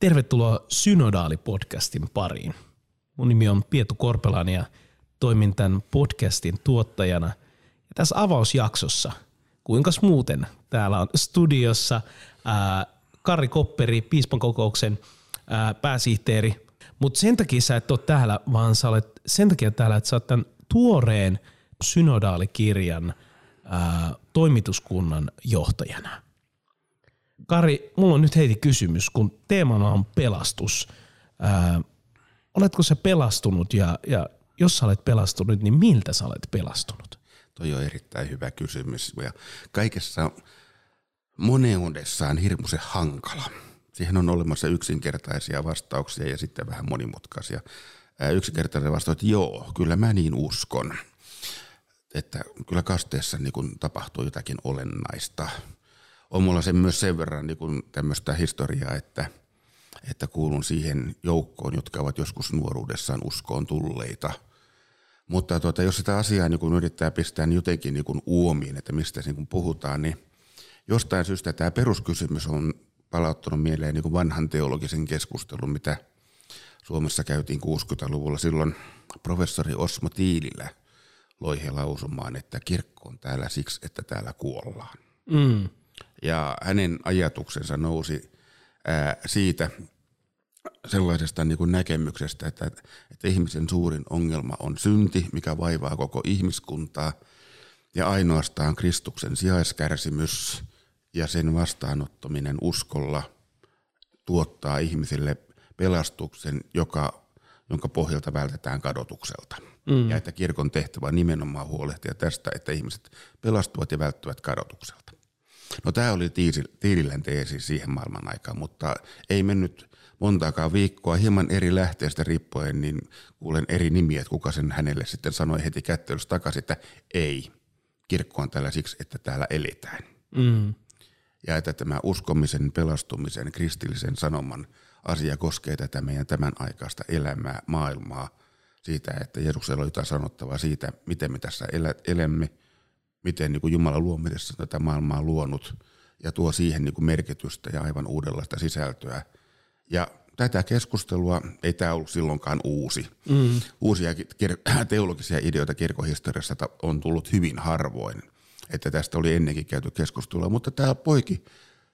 Tervetuloa Synodaali-podcastin pariin. Mun nimi on Pietu Korpelainen ja toimin tämän podcastin tuottajana. Ja tässä avausjaksossa, kuinkas muuten, täällä on studiossa Kari Kopperi, piispan kokouksen pääsihteeri. Mutta sen takia sä et ole täällä, vaan sä olet sen takia täällä, että sä oot tämän tuoreen synodaalikirjan toimituskunnan johtajana. Kari, mulla on nyt heti kysymys, kun teemana on pelastus. Oletko sä pelastunut ja jos sä olet pelastunut, niin miltä sä olet pelastunut? Toi on erittäin hyvä kysymys ja kaikessa moneudessa on hirmuisen hankala. Siihen on olemassa yksinkertaisia vastauksia ja sitten vähän monimutkaisia. Yksinkertainen vastaus, että joo, kyllä mä niin uskon, että kyllä kasteessa niin kun tapahtuu jotakin olennaista. On mulla sen myös sen verran niin tämmöistä historiaa, että kuulun siihen joukkoon, jotka ovat joskus nuoruudessaan uskoon tulleita. Mutta jos sitä asiaa niin yrittää pistää niin jotenkin niin uomiin, että mistä niin puhutaan, niin jostain syystä tämä peruskysymys on palauttanut mieleen niin vanhan teologisen keskustelun, mitä Suomessa käytiin 60-luvulla. Silloin professori Osmo Tiililä loi he lausumaan, että kirkko on täällä siksi, että täällä kuollaan. Mm. Ja hänen ajatuksensa nousi siitä sellaisesta niin kuin näkemyksestä, että ihmisen suurin ongelma on synti, mikä vaivaa koko ihmiskuntaa, ja ainoastaan Kristuksen sijaiskärsimys ja sen vastaanottaminen uskolla tuottaa ihmiselle pelastuksen, jonka pohjalta vältetään kadotukselta. Mm. Ja että kirkon tehtävä on nimenomaan huolehtia tästä, että ihmiset pelastuvat ja välttyvät kadotukselta. No tämä oli Tiililän teesi siihen maailman aikaan, mutta ei mennyt montaakaan viikkoa. Hieman eri lähteestä riippuen, niin kuulen eri nimiä, että kuka sen hänelle sitten sanoi heti kättelyssä takaisin, että ei, kirkko on täällä siksi, että täällä eletään. Mm. Ja että tämä uskomisen, pelastumisen, kristillisen sanoman asia koskee tätä meidän tämän aikaista elämää, maailmaa, siitä, että Jeesuksella on jotain sanottavaa siitä, miten me tässä elämme. Miten niin kuin Jumala luomisessa tätä maailmaa luonut ja tuo siihen niin kuin merkitystä ja aivan uudenlaista sisältöä. Ja tätä keskustelua ei tämä ollut silloinkaan uusi. Mm. Uusia teologisia ideoita kirkohistoriassa on tullut hyvin harvoin, että tästä oli ennenkin käyty keskustelua, mutta tämä poiki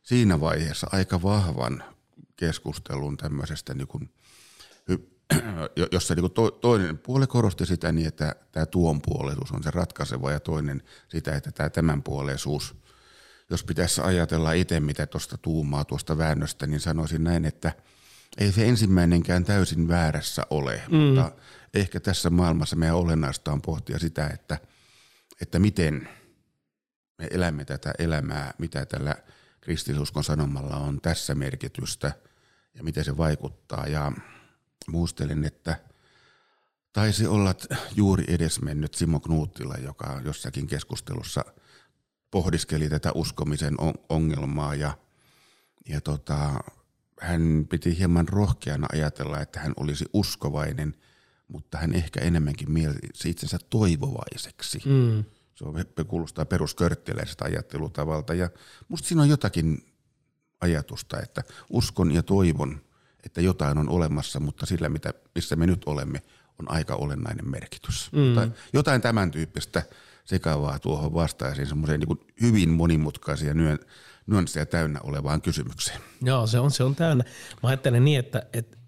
siinä vaiheessa aika vahvan keskustelun tämmöisestä, niin kuin, jossa toinen puoli korosti sitä niin, että tämä tuonpuoleisuus on se ratkaiseva ja toinen sitä, että tämä tämänpuoleisuus, jos pitäisi ajatella itse mitä tuosta tuumaa tuosta väännöstä, niin sanoisin näin, että ei se ensimmäinenkään täysin väärässä ole, mutta ehkä tässä maailmassa meidän olennaista on pohtia sitä, että miten me elämme tätä elämää, mitä tällä kristinuskon sanomalla on tässä merkitystä ja miten se vaikuttaa ja muistelen, että taisi olla juuri edesmennyt Simo Knuuttila, joka jossakin keskustelussa pohdiskeli tätä uskomisen ongelmaa ja hän piti hieman rohkeana ajatella, että hän olisi uskovainen, mutta hän ehkä enemmänkin mielsi itsensä toivovaiseksi. Mm. Se kuulostaa peruskörttiläisestä ajattelutavalta ja musta siinä on jotakin ajatusta, että uskon ja toivon, että jotain on olemassa, mutta sillä, missä me nyt olemme, on aika olennainen merkitys. Mm. Jotain tämän tyyppistä sekavaa tuohon vastaisiin, semmoiseen niin kuin hyvin monimutkaisia nyansseja täynnä olevaan kysymykseen. Joo, se on täynnä. Mä ajattelen niin,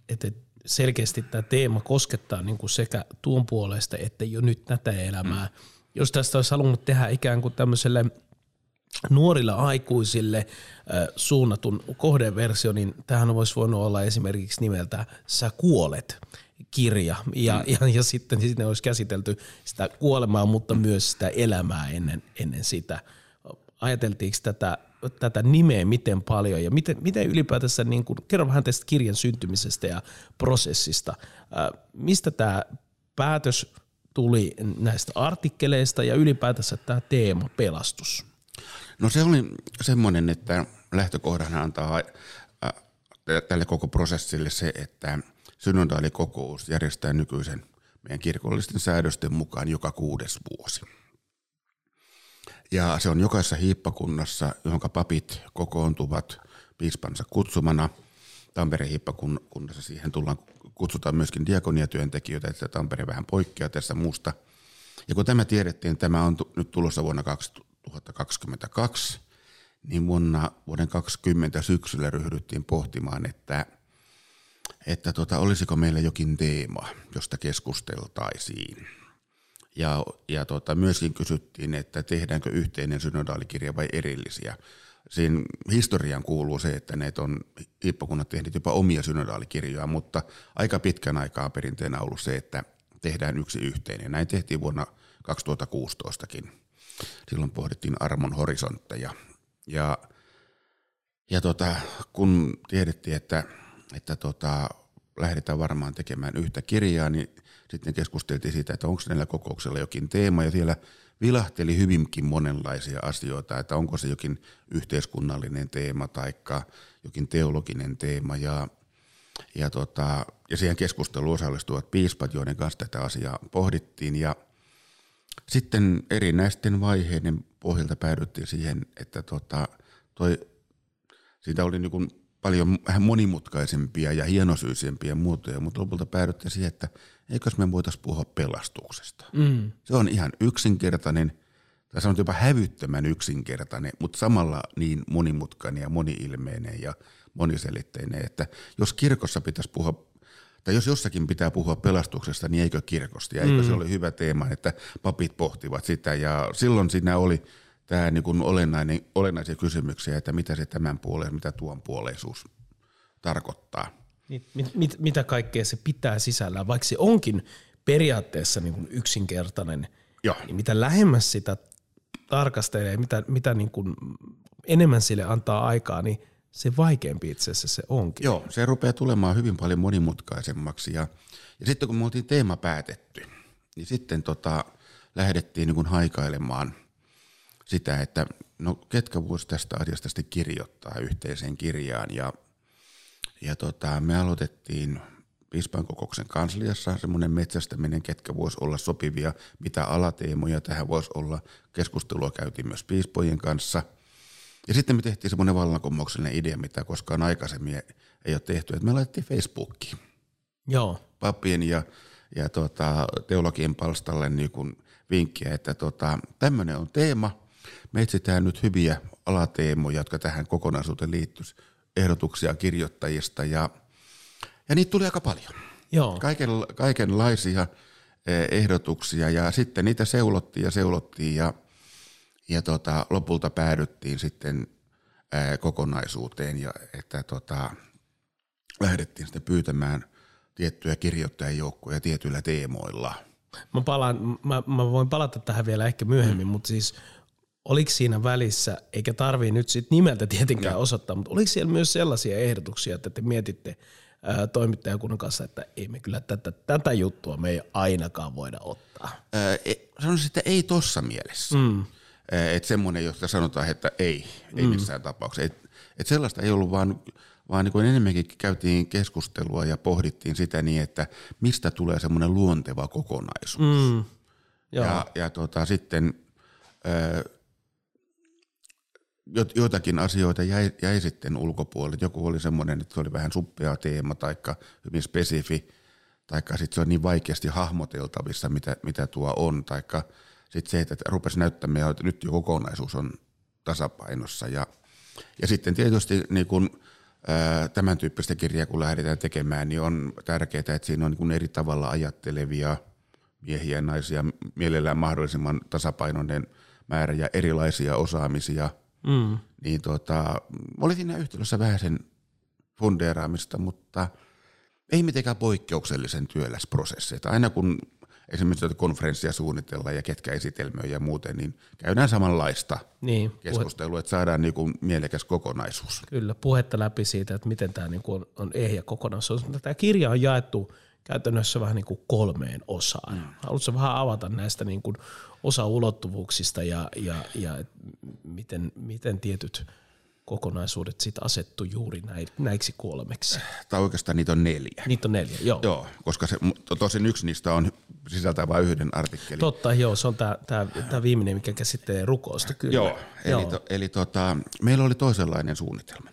että selkeästi tämä teema koskettaa niin kuin sekä tuon puolesta, että jo nyt tätä elämää. Jos tästä olisi halunnut tehdä ikään kuin tämmöiselle nuorille aikuisille suunnatun kohdeversio, niin tämähän voisi voinut olla esimerkiksi nimeltä Sä kuolet -kirja. Ja sitten sinne olisi käsitelty sitä kuolemaa, mutta myös sitä elämää ennen sitä. Ajateltiinko tätä tätä nimeä miten paljon ja miten ylipäätänsä, niin kun, kerro vähän tästä kirjan syntymisestä ja prosessista. Mistä tämä päätös tuli näistä artikkeleista ja ylipäätänsä tämä teema pelastus? No se oli semmoinen, että lähtökohdana antaa tälle koko prosessille se, että synodaalikokous järjestää nykyisen meidän kirkollisten säädösten mukaan joka 6. vuosi. Ja se on jokaisessa hiippakunnassa, johon papit kokoontuvat piispansa kutsumana. Tampereen hiippakunnassa siihen kutsutaan myöskin diakoniatyöntekijöitä, että Tampere vähän poikkeaa tässä muusta. Ja kun tämä tiedettiin, tämä on nyt tulossa vuonna 2022, niin vuoden 2020 syksyllä ryhdyttiin pohtimaan, että olisiko meillä jokin teema, josta keskusteltaisiin. Ja myöskin kysyttiin, että tehdäänkö yhteinen synodaalikirja vai erillisiä. Siinä historiaan kuuluu se, että ne on hiippakunnat tehneet jopa omia synodaalikirjoja, mutta aika pitkän aikaa perinteenä on ollut se, että tehdään yksi yhteinen. Näin tehtiin vuonna 2016kin. Silloin pohdittiin armon horisontteja. Ja kun tiedettiin, että lähdetään varmaan tekemään yhtä kirjaa, niin sitten keskusteltiin siitä, että onko näillä kokouksella jokin teema, ja siellä vilahteli hyvinkin monenlaisia asioita, että onko se jokin yhteiskunnallinen teema tai jokin teologinen teema, ja siihen keskusteluun osallistuvat piispat, joiden kanssa tätä asiaa pohdittiin, ja sitten erinäisten vaiheiden pohjalta päädyttiin siihen, että siitä oli niin kuin paljon vähän monimutkaisempia ja hienosyisempiä muotoja, mutta lopulta päädyttiin siihen, että eikös me voitaisiin puhua pelastuksesta. Mm. Se on ihan yksinkertainen, tai sanotaan jopa hävyttömän yksinkertainen, mutta samalla niin monimutkainen ja moni-ilmeinen ja moniselitteinen, että jos kirkossa pitäisi puhua, tai jos jossakin pitää puhua pelastuksesta, niin eikö kirkosta, ja eikö se ole hyvä teema, että papit pohtivat sitä, ja silloin siinä oli tämä niin kuin olennaisia kysymyksiä, että mitä se tämän puoleen, mitä tuon puoleisuus tarkoittaa. Mitä kaikkea se pitää sisällään, vaikka se onkin periaatteessa niin kuin yksinkertainen, niin mitä lähemmäs sitä tarkastelee, mitä niin kuin enemmän sille antaa aikaa, niin se vaikeampi itse asiassa se onkin. Joo, se rupeaa tulemaan hyvin paljon monimutkaisemmaksi. Ja sitten kun me oltiin teema päätetty, niin sitten lähdettiin niin kuin haikailemaan sitä, että no ketkä voisi tästä asiasta sitten kirjoittaa yhteiseen kirjaan. Ja me aloitettiin piispainkokouksen kansliassa semmoinen metsästäminen, ketkä voisi olla sopivia, mitä alateemoja tähän voisi olla. Keskustelua käytiin myös piispojen kanssa. Ja sitten me tehtiin semmoinen vallankumouksellinen idea, mitä koskaan aikaisemmin ei ole tehty, että me laitettiin Facebookiin. Joo. Papien ja teologien palstalle niin kuin vinkkiä, että tämmöinen on teema. Me etsitään nyt hyviä alateemoja, jotka tähän kokonaisuuteen liittyisi, ehdotuksia kirjoittajista, ja niitä tuli aika paljon. Joo. Kaikenlaisia ehdotuksia, ja sitten niitä seulottiin, ja lopulta päädyttiin sitten kokonaisuuteen, ja että lähdettiin sitten pyytämään tiettyjä kirjoittajajoukkoja tietyillä teemoilla. Mä voin palata tähän vielä ehkä myöhemmin, mutta siis oliko siinä välissä, eikä tarvii nyt sit nimeltä tietenkään osoittaa, mutta oliko siellä myös sellaisia ehdotuksia, että te mietitte toimittajakunnan kanssa, että ei me kyllä tätä juttua me ei ainakaan voida ottaa? Sanoisin, että ei tossa mielessä. Mm. Että semmoinen, josta sanotaan, että ei missään tapauksessa. Että sellaista ei ollut, vaan niin kuin enemmänkin käytiin keskustelua ja pohdittiin sitä niin, että mistä tulee semmoinen luonteva kokonaisuus. Mm. Ja sitten joitakin asioita jäi sitten ulkopuolelle. Joku oli semmoinen, että se oli vähän suppea teema tai hyvin spesifi, tai sitten se on niin vaikeasti hahmoteltavissa, mitä tuo on, tai sitten se, että rupesi näyttämään, että nyt jo kokonaisuus on tasapainossa. Ja sitten tietysti niin kun, tämän tyyppistä kirjaa, kun lähdetään tekemään, niin on tärkeää, että siinä on niin kun eri tavalla ajattelevia miehiä ja naisia, mielellään mahdollisimman tasapainoinen määrä ja erilaisia osaamisia. Mm. Niin oli siinä yhtälössä vähän sen fundeeraamista, mutta ei mitenkään poikkeuksellisen työläs prosessi. Aina kun esimerkiksi konferenssia suunnitellaan ja ketkä esitelmöi ja muuten, niin käydään samanlaista keskustelua, että saadaan niin kuin mielekäs kokonaisuus. Kyllä, puhetta läpi siitä, että miten tämä niin kuin on ehjä kokonaisuus. Tämä kirja on jaettu käytännössä vähän niin kuin kolmeen osaan. Haluatko vähän avata näistä niin kuin osaulottuvuuksista ja miten tietyt kokonaisuudet sitten asettu juuri näiksi kolmeksi? Tai oikeastaan niitä on neljä. Niitä on neljä, joo. Koska se, tosin yksi niistä on, sisältää vain yhden artikkelin. Totta, joo, se on tämä viimeinen, mikä käsittelee rukousta. Kyllä. Joo, eli meillä oli toisenlainen suunnitelma.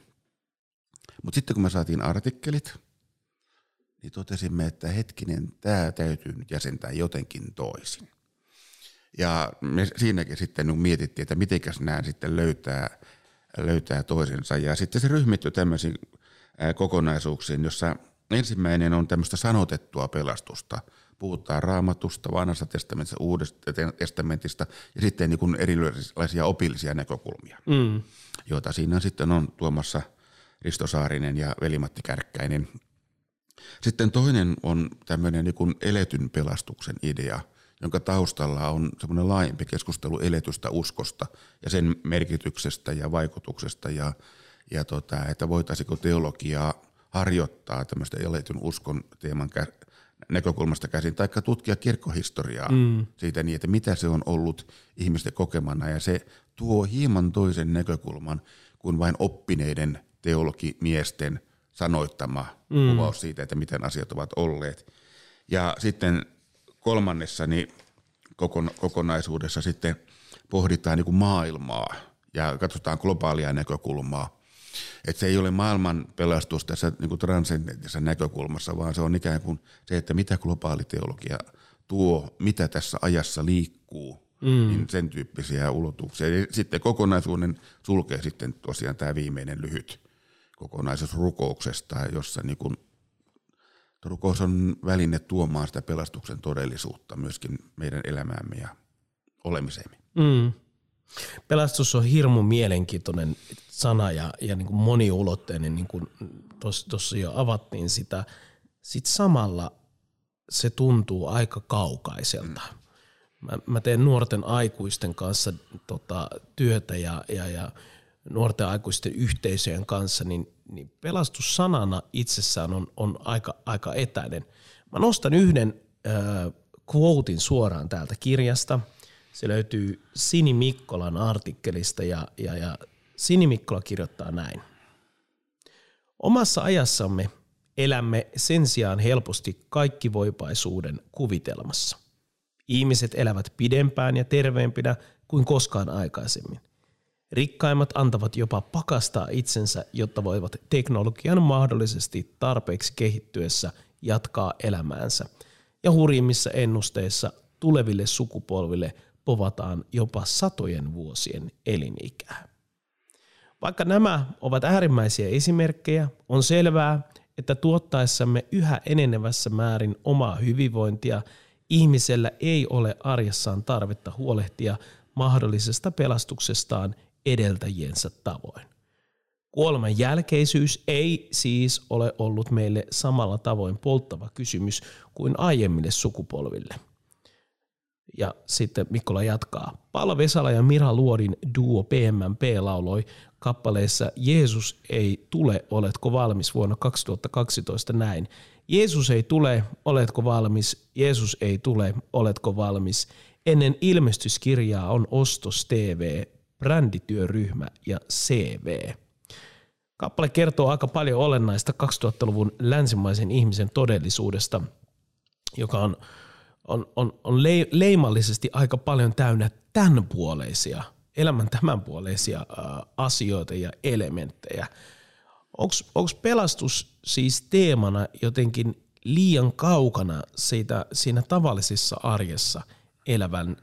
Mutta sitten kun me saatiin artikkelit, niin totesimme, että hetkinen, tämä täytyy nyt jäsentää jotenkin toisin. Ja me siinäkin sitten mietittiin, että mitenkäs nämä sitten löytää toisensa. Ja sitten se ryhmittyi tämmöisiin kokonaisuuksiin, jossa ensimmäinen on tämmöistä sanotettua pelastusta. Puhutaan Raamatusta, Vanhasta testamentista, Uudesta testamentista ja sitten niin kuin erilaisia opillisia näkökulmia, joita siinä sitten on tuomassa Risto Saarinen ja Veli-Matti Kärkkäinen. Sitten toinen on tämmöinen niin kuin eletyn pelastuksen idea, jonka taustalla on semmoinen laajempi keskustelu eletystä uskosta ja sen merkityksestä ja vaikutuksesta ja että voitaisiinko teologiaa harjoittaa tämmöistä eletyn uskon teeman näkökulmasta käsin, taikka tutkia kirkkohistoriaa siitä niin, että mitä se on ollut ihmisten kokemana, ja se tuo hieman toisen näkökulman kuin vain oppineiden teologimiesten sanoittama kuvaus siitä, että miten asiat ovat olleet. Ja sitten kolmannessa niin kokonaisuudessa sitten pohditaan niin kuin maailmaa ja katsotaan globaalia näkökulmaa. Et se ei ole maailman pelastus tässä niin kuin transcendentissa näkökulmassa, vaan se on ikään kuin se, että mitä globaali teologia tuo, mitä tässä ajassa liikkuu, niin sen tyyppisiä ulotuksia. Ja sitten kokonaisuuden sulkee sitten tosiaan tämä viimeinen lyhyt kokonaisuus rukouksesta, jossa niin kuin rukous on väline tuomaan sitä pelastuksen todellisuutta myöskin meidän elämäämme ja olemiseemme. Pelastus on hirmu mielenkiintoinen sana ja niin kuin moniulotteinen, niin kuin tuossa jo avattiin sitä. Sitten samalla se tuntuu aika kaukaiselta. Mä teen nuorten aikuisten kanssa työtä ja nuorten aikuisten yhteisöjen kanssa, niin pelastus sanana itsessään on aika etäinen. Mä nostan yhden quotein suoraan täältä kirjasta. Se löytyy Sini Mikkolan artikkelista ja Sini Mikkola kirjoittaa näin. Omassa ajassamme elämme sen sijaan helposti kaikkivoipaisuuden kuvitelmassa. Ihmiset elävät pidempään ja terveempinä kuin koskaan aikaisemmin. Rikkaimmat antavat jopa pakastaa itsensä, jotta voivat teknologian mahdollisesti tarpeeksi kehittyessä jatkaa elämäänsä. Ja hurjimmissa ennusteissa tuleville sukupolville povataan jopa satojen vuosien elinikää. Vaikka nämä ovat äärimmäisiä esimerkkejä, on selvää, että tuottaessamme yhä enenevässä määrin omaa hyvinvointia ihmisellä ei ole arjessaan tarvetta huolehtia mahdollisesta pelastuksestaan edeltäjiensä tavoin. Kuoleman jälkeisyys ei siis ole ollut meille samalla tavoin polttava kysymys kuin aiemmille sukupolville. Ja sitten Mikkola jatkaa. Paola Vesala ja Mira Luorin duo PMMP lauloi kappaleessa Jeesus ei tule, oletko valmis vuonna 2012 näin. Jeesus ei tule, oletko valmis? Jeesus ei tule, oletko valmis? Ennen ilmestyskirjaa on Ostos TV, brändityöryhmä ja CV. Kappale kertoo aika paljon olennaista 2000-luvun länsimaisen ihmisen todellisuudesta, joka on leimallisesti aika paljon täynnä tämän puoleisia asioita ja elementtejä. Onko pelastus siis teemana jotenkin liian kaukana siinä tavallisessa arjessa elävän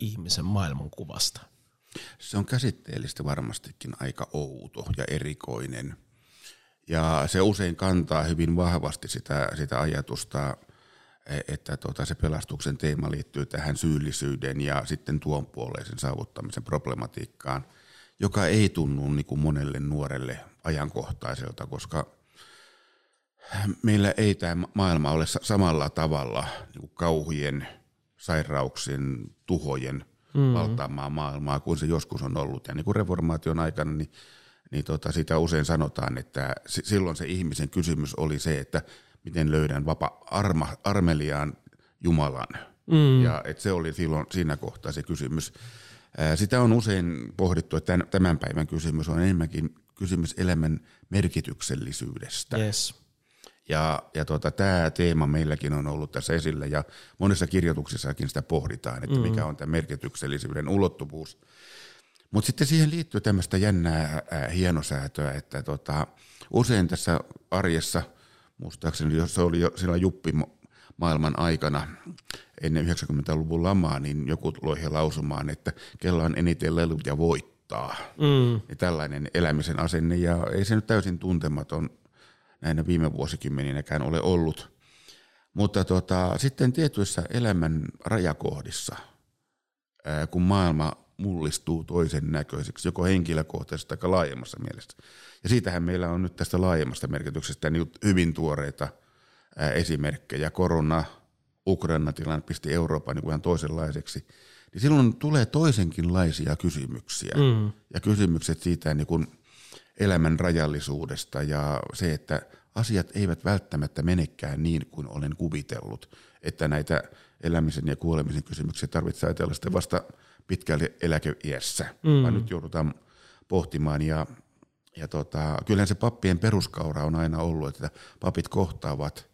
ihmisen maailmankuvasta? Se on käsitteellisesti varmastikin aika outo ja erikoinen. Ja se usein kantaa hyvin vahvasti sitä ajatusta, että se pelastuksen teema liittyy tähän syyllisyyden ja sitten tuon puoleisen saavuttamisen problematiikkaan, joka ei tunnu niin kuin monelle nuorelle ajankohtaiselta, koska meillä ei tämä maailma ole samalla tavalla niin kuin kauhien sairauksien, tuhojen valtaamaa maailmaa kuin se joskus on ollut. Ja niin kuin reformaation aikana, niin sitä usein sanotaan, että silloin se ihmisen kysymys oli se, että miten löydän armeliaan Jumalan. Ja että se oli silloin siinä kohtaa se kysymys. Sitä on usein pohdittu, että tämän päivän kysymys on enemmänkin kysymys elämän merkityksellisyydestä. Yes. Ja tämä teema meilläkin on ollut tässä esillä ja monissa kirjoituksissakin sitä pohditaan, että mikä on tämä merkityksellisyyden ulottuvuus. Mutta sitten siihen liittyy tämmöistä jännää hienosäätöä, että usein tässä arjessa, muistaakseni jos se oli jo silloin juppimaailman aikana ennen 90-luvun lamaa, niin joku loihe lausumaan, että kella on eniten leluja voittaa. Ja tällainen elämisen asenne, ja ei se nyt täysin tuntematon näinä viime vuosikymmeninäkään ole ollut. Mutta sitten tietyissä elämän rajakohdissa, kun maailma mullistuu toisen näköiseksi, joko henkilökohtaisesti tai laajemmassa mielessä. Ja siitähän meillä on nyt tästä laajemmasta merkityksestä niin hyvin tuoreita esimerkkejä. Korona, Ukraina-tilanne pisti Euroopan niin ihan toisenlaiseksi. Niin silloin tulee toisenkinlaisia kysymyksiä. Ja kysymykset siitä niin kuin elämän rajallisuudesta ja se, että asiat eivät välttämättä menekään niin kuin olen kuvitellut, että näitä elämisen ja kuolemisen kysymyksiä tarvitsee ajatella sitten vasta pitkälle eläkeiässä, vaan nyt joudutaan pohtimaan. Ja kyllähän se pappien peruskaura on aina ollut, että papit kohtaavat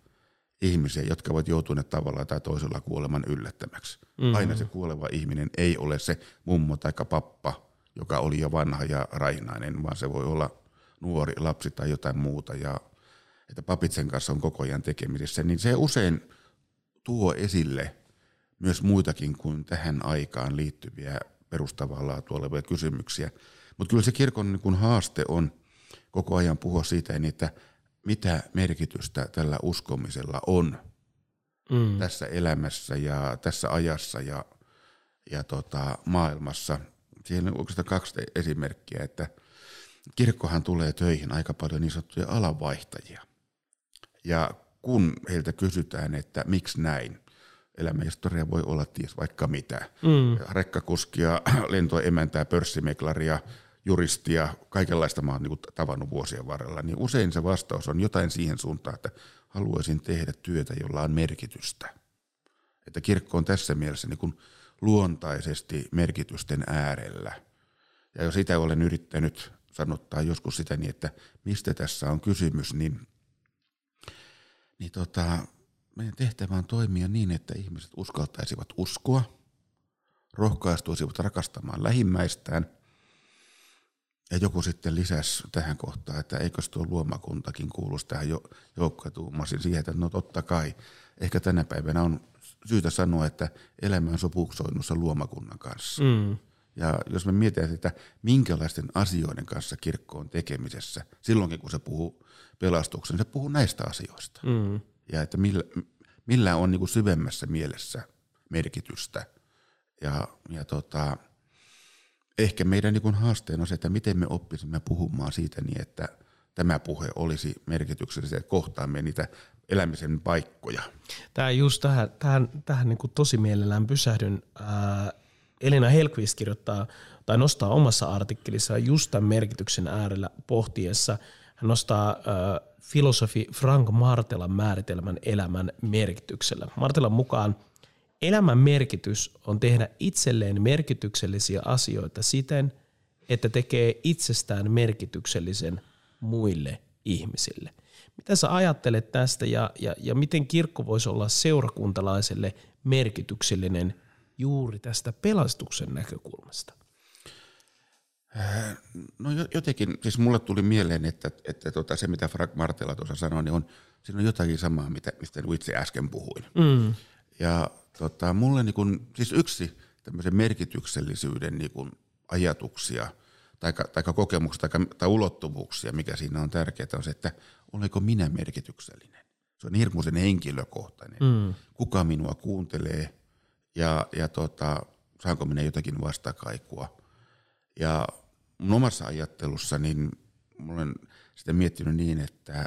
ihmisiä, jotka ovat joutuneet tavalla tai toisella kuoleman yllättämäksi. Aina se kuoleva ihminen ei ole se mummo tai pappa, joka oli jo vanha ja raihnainen, vaan se voi olla nuori lapsi tai jotain muuta, ja että papit sen kanssa on koko ajan tekemisissä, niin se usein tuo esille myös muitakin kuin tähän aikaan liittyviä perustavaa laatua olevia kysymyksiä. Mutta kyllä se kirkon niin kun haaste on koko ajan puhua siitä, että mitä merkitystä tällä uskomisella on tässä elämässä ja tässä ajassa ja maailmassa. Siihen on oikeastaan kaksi esimerkkiä, että kirkkohan tulee töihin aika paljon niin sanottuja alanvaihtajia. Ja kun heiltä kysytään, että miksi näin, elämähistoria voi olla ties vaikka mitä. Rekkakuskia, lentoemäntää, pörssimeklaria, juristia, kaikenlaista mä oon niin tavannut vuosien varrella. Niin usein se vastaus on jotain siihen suuntaan, että haluaisin tehdä työtä, jolla on merkitystä. Että kirkko on tässä mielessä niin kuin luontaisesti merkitysten äärellä. Ja jos sitä olen yrittänyt sanottaa joskus sitä niin, että mistä tässä on kysymys, niin meidän tehtävä on toimia niin, että ihmiset uskaltaisivat uskoa, rohkaistuisivat rakastamaan lähimmäistään. Ja joku sitten lisäsi tähän kohtaan, että eikös tuo luomakuntakin kuuluisi tähän joukkotuumasin siihen, että no totta kai. Ehkä tänä päivänä on syytä sanoa, että elämä on sopuksoinnussa luomakunnan kanssa. Ja jos me mietitään sitä, minkälaisten asioiden kanssa kirkko on tekemisessä, silloinkin kun se puhuu pelastuksen, se puhuu näistä asioista. Ja että millä on niin kuin syvemmässä mielessä merkitystä. Ja ehkä meidän niin kuin haasteena on se, että miten me oppisimme puhumaan siitä niin, että tämä puhe olisi merkityksellistä, että kohtaamme niitä elämisen paikkoja. Tämä just tähän niin kuin tosi mielellään pysähdyn. Elina Hellquist kirjoittaa tai nostaa omassa artikkelissaan just tämän merkityksen äärellä pohtiessa. Hän nostaa filosofi Frank Martelan määritelmän elämän merkityksellä. Martelan mukaan elämän merkitys on tehdä itselleen merkityksellisiä asioita siten, että tekee itsestään merkityksellisen muille ihmisille. Mitä sä ajattelet tästä ja miten kirkko voisi olla seurakuntalaiselle merkityksellinen juuri tästä pelastuksen näkökulmasta? No jotenkin, siis mulle tuli mieleen, että se mitä Frank Martela tuossa sanoi, niin siinä on jotakin samaa, mistä itse äsken puhuin. Ja mulle niin kun, siis yksi tämmöisen merkityksellisyyden niin kun ajatuksia tai kokemuksia tai ulottuvuuksia, mikä siinä on tärkeää, on se, että olenko minä merkityksellinen. Se on hirmuisen henkilökohtainen. Kuka minua kuuntelee ja saanko minä jotakin vastakaikua. Ja mun omassa ajattelussa, niin olen sitä miettinyt niin, että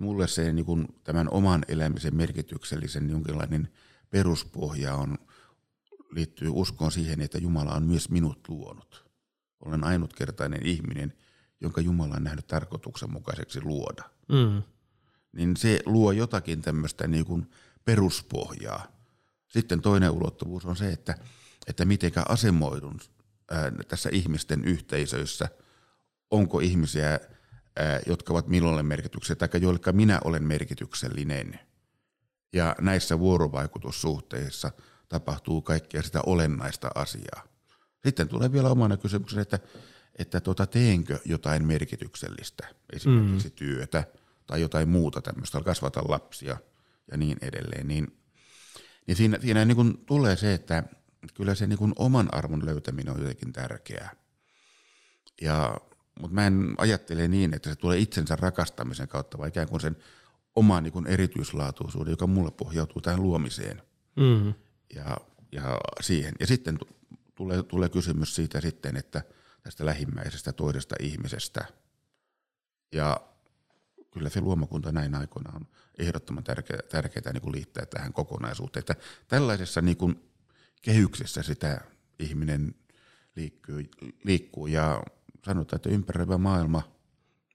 mulle se niin kuin tämän oman elämisen merkityksellisen jonkinlainen peruspohja on liittyy uskoon siihen, että Jumala on myös minut luonut. Olen ainutkertainen ihminen, jonka Jumala on nähnyt tarkoituksenmukaiseksi luoda. Mm. Niin se luo jotakin tämmöistä niin kuin peruspohjaa. Sitten toinen ulottuvuus on se, että mitenkä asemoidun tässä ihmisten yhteisöissä. Onko ihmisiä, jotka ovat minulle merkityksellisiä tai joilleka minä olen merkityksellinen. Ja näissä vuorovaikutussuhteissa tapahtuu kaikkea sitä olennaista asiaa. Sitten tulee vielä omana kysymyksenä, että teenkö jotain merkityksellistä, esimerkiksi työtä tai jotain muuta tämmöistä, kasvata lapsia ja niin edelleen. Niin siinä niin kuin tulee se, että kyllä se niin kuin oman arvon löytäminen on jotenkin tärkeää. Mutta mä en ajattele niin, että se tulee itsensä rakastamisen kautta, vaan ikään kuin sen oman niin kuin erityislaatuisuuden, joka mulla pohjautuu tähän luomiseen ja siihen. Ja sitten tulee kysymys siitä sitten, että tästä lähimmäisestä toisesta ihmisestä. Ja kyllä se luomakunta näin aikoina on ehdottoman tärkeää niin kuin liittää tähän kokonaisuuteen. Että tällaisessa niin kuin kehyksessä sitä ihminen liikkuu ja sanotaan, että ympäröivä maailma,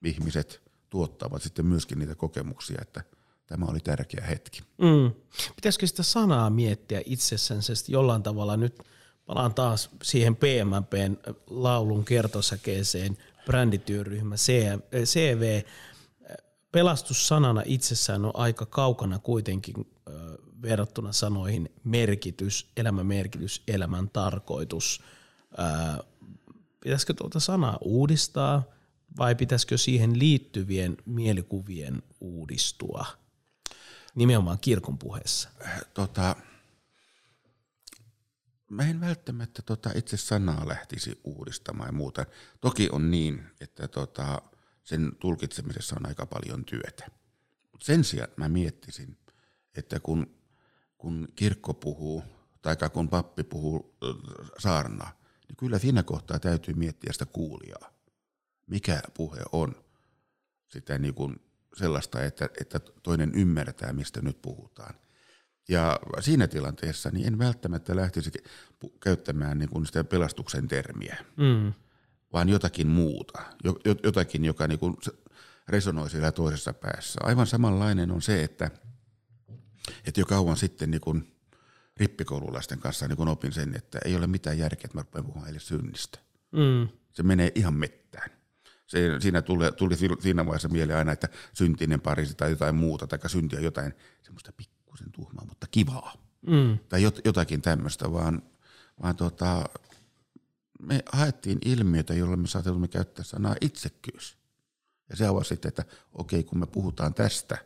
ihmiset tuottavat sitten myöskin niitä kokemuksia, että tämä oli tärkeä hetki. Mm. Pitäisikö sitä sanaa miettiä itsessänsä jollain tavalla? Nyt palaan taas siihen PMMPn laulun kertosäkeeseen, brändityöryhmä CV. Pelastus sanana itsessään on aika kaukana kuitenkin verrattuna sanoihin merkitys, elämän merkitys, elämän tarkoitus. Pitäisikö tuota sanaa uudistaa vai pitäisikö siihen liittyvien mielikuvien uudistua nimenomaan kirkon puheessa? Mä en välttämättä itse sanaa lähtisi uudistamaan ja muuta. Toki on niin, että sen tulkitsemisessa on aika paljon työtä. Mut sen sijaan mä miettisin, että kun kirkko puhuu tai kun pappi puhuu saarnaa, niin kyllä siinä kohtaa täytyy miettiä sitä kuulijaa. Mikä puhe on sitä niin kuin sellaista, että toinen ymmärtää, mistä nyt puhutaan. Ja siinä tilanteessa niin en välttämättä lähtisi käyttämään niin kuin sitä pelastuksen termiä, vaan jotakin muuta. Jotakin, joka niin kuin resonoi siellä toisessa päässä. Aivan samanlainen on se, että jo kauan sitten niin kuin rippikoululaisten kanssa niin kun opin sen, että ei ole mitään järkeä, että mä rupean puhumaan heille synnistä. Mm. Se menee ihan mettään. Siinä tuli siinä vaiheessa mieleen aina, että syntinen parisi tai jotain muuta, tai syntiä jotain semmoista pikkusen tuhmaa, mutta kivaa. Mm. Tai jotakin tämmöistä, vaan me haettiin ilmiötä, jolla me saatamme käyttää sanaa itsekkyys. Ja se avasi sitten, että okei, kun me puhutaan tästä,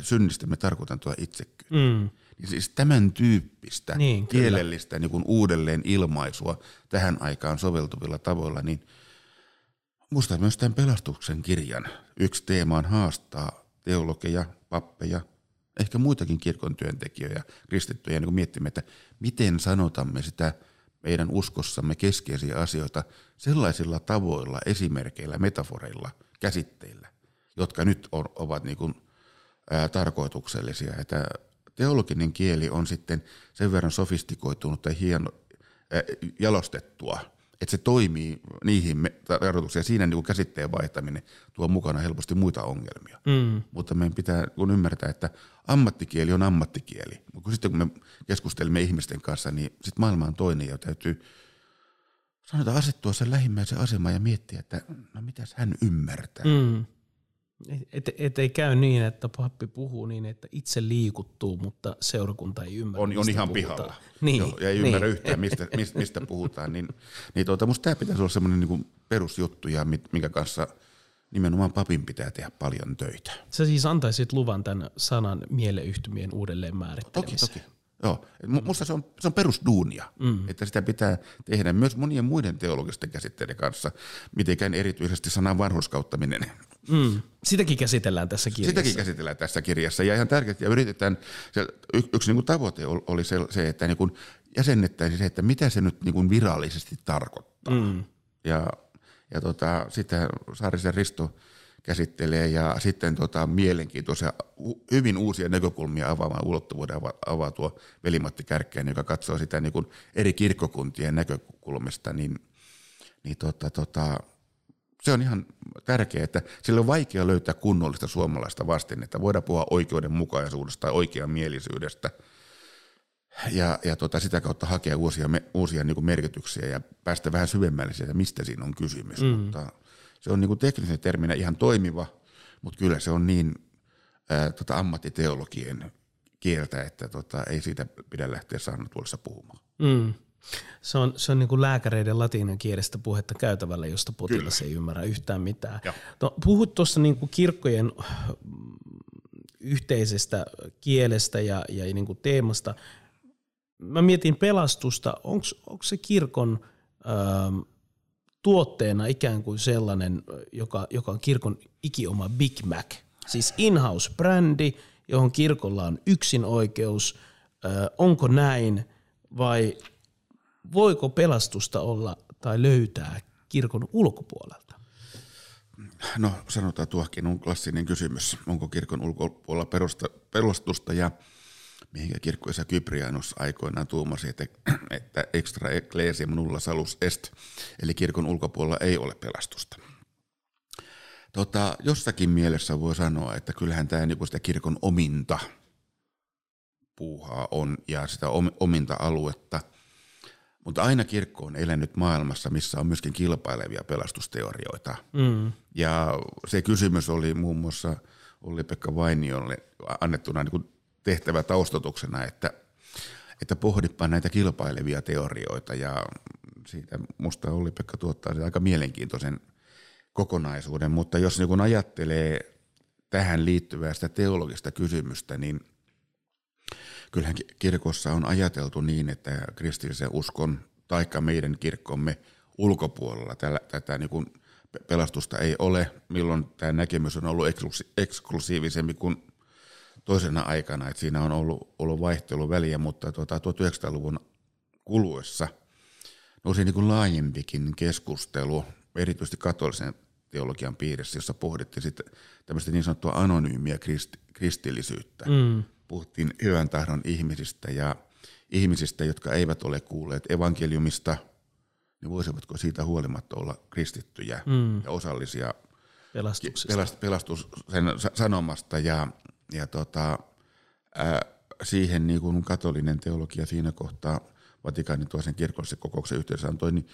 synnistä me tarkoitan tuota itsekyyttä. Mm. Siis tämän tyyppistä kielellistä niin kuin uudelleen ilmaisua tähän aikaan soveltuvilla tavoilla, niin musta myös tämän pelastuksen kirjan yksi teema on haastaa teologeja, pappeja, ehkä muitakin kirkon työntekijöitä, kristittyjä, niin kuin miettimme, että miten sanotamme sitä meidän uskossamme keskeisiä asioita sellaisilla tavoilla, esimerkkeillä, metaforeilla, käsitteillä, jotka nyt ovat niin kuin tarkoituksellisia. Että teologinen kieli on sitten sen verran sofistikoitunut tai jalostettua, että se toimii niihin tarkoituksiin. Siinä niin kuin käsitteen vaihtaminen tuo mukana helposti muita ongelmia. Mm. Mutta meidän pitää ymmärtää, että ammattikieli on ammattikieli. Sitten kun me keskustelemme ihmisten kanssa, niin sitten maailma on toinen ja täytyy asettua sen lähimmäisen asemaan ja miettiä, että no mitäs hän ymmärtää. Mm. Et ei käy niin, että pappi puhuu niin, että itse liikuttuu, mutta seurakunta ei ymmärrä, on ihan puhutaan. Pihalla. Niin, joo, ja ei ymmärrä yhtään, mistä puhutaan. Musta tämä pitäisi olla sellainen niin kuin perusjuttu, ja minkä kanssa nimenomaan papin pitää tehdä paljon töitä. Sä siis antaisit luvan tämän sanan mieleyhtymien uudelleen määrittelemiseen. Toki. Joo. Musta se on perusduunia, että sitä pitää tehdä myös monien muiden teologisten käsitteiden kanssa, mitenkään erityisesti sanan vanhurskauttaminen. Mm. Sitäkin käsitellään tässä kirjassa. Ja ihan tärkeää, ja yritetään, yksi niin kuin tavoite oli se, että niin kuin jäsennettäisiin se, että mitä se nyt niin kuin virallisesti tarkoittaa. Ja sitä Saarisen Risto käsittelee ja sitten mielenkiintoisia, hyvin uusia näkökulmia avaamaan ulottuvuuden avaa tuo Veli-Matti Kärkkäinen, joka katsoo sitä niin kuin eri kirkkokuntien näkökulmasta, se on ihan tärkeää, että sillä on vaikea löytää kunnollista suomalaista vastinetta. Voidaan puhua oikeudenmukaisuudesta tai oikeamielisyydestä ja sitä kautta hakea uusia niin kuin merkityksiä ja päästä vähän syvemmälle siitä, mistä siinä on kysymys. Mutta se on niin kuin teknisen terminä ihan toimiva, mutta kyllä se on niin ammattiteologien kieltä, että ei siitä pidä lähteä saarnatuolissa puhumaan. Se on niin kuin lääkäreiden latinan kielestä puhetta käytävällä, josta potilas ei ymmärrä yhtään mitään. No, puhut tuossa niin kuin kirkkojen yhteisestä kielestä ja niin kuin teemasta. Mä mietin pelastusta. Onko se kirkon tuotteena ikään kuin sellainen, joka on kirkon ikioma Big Mac? Siis in-house-brändi, johon kirkolla on yksinoikeus. Onko näin? Vai voiko pelastusta olla tai löytää kirkon ulkopuolelta? No sanotaan tuohonkin on klassinen kysymys. Onko kirkon ulkopuolella pelastusta ja mihinkä kirkkoisa Kyprianus aikoinaan tuumasi, että extra ecclesiam nulla salus est, eli kirkon ulkopuolella ei ole pelastusta. Jossakin mielessä voi sanoa, että kyllähän tämä niin sitä kirkon ominta puuhaa on ja sitä ominta aluetta, mutta aina kirkko on elänyt maailmassa, missä on myöskin kilpailevia pelastusteorioita. Ja se kysymys oli muun muassa Olli-Pekka Vainiolle annettuna niin kuin tehtävä taustatuksena, että pohdipa näitä kilpailevia teorioita, ja siitä musta Olli-Pekka tuottaa aika mielenkiintoisen kokonaisuuden, mutta jos niin kuin ajattelee tähän liittyvää sitä teologista kysymystä, niin kyllähän kirkossa on ajateltu niin, että kristillisen uskon taikka meidän kirkkomme ulkopuolella tätä niin kuin pelastusta ei ole, milloin tämä näkemys on ollut eksklusiivisempi kuin toisena aikana, että siinä on ollut vaihteluväliä, mutta 1900-luvun kuluessa nousi niin kuin laajempikin keskustelu, erityisesti katolisen teologian piirissä, jossa pohdittiin sitten tämmöistä niin sanottua anonyymiä kristillisyyttä. Puhuttiin hyvän tahdon ihmisistä ja ihmisistä, jotka eivät ole kuulleet evankeliumista, niin voisivatko siitä huolimatta olla kristittyjä ja osallisia pelastuksen sanomasta. Siihen niin kuin katolinen teologia siinä kohtaa Vatikaanin toisen kirkollisen kokouksen yhteydessä antoi niin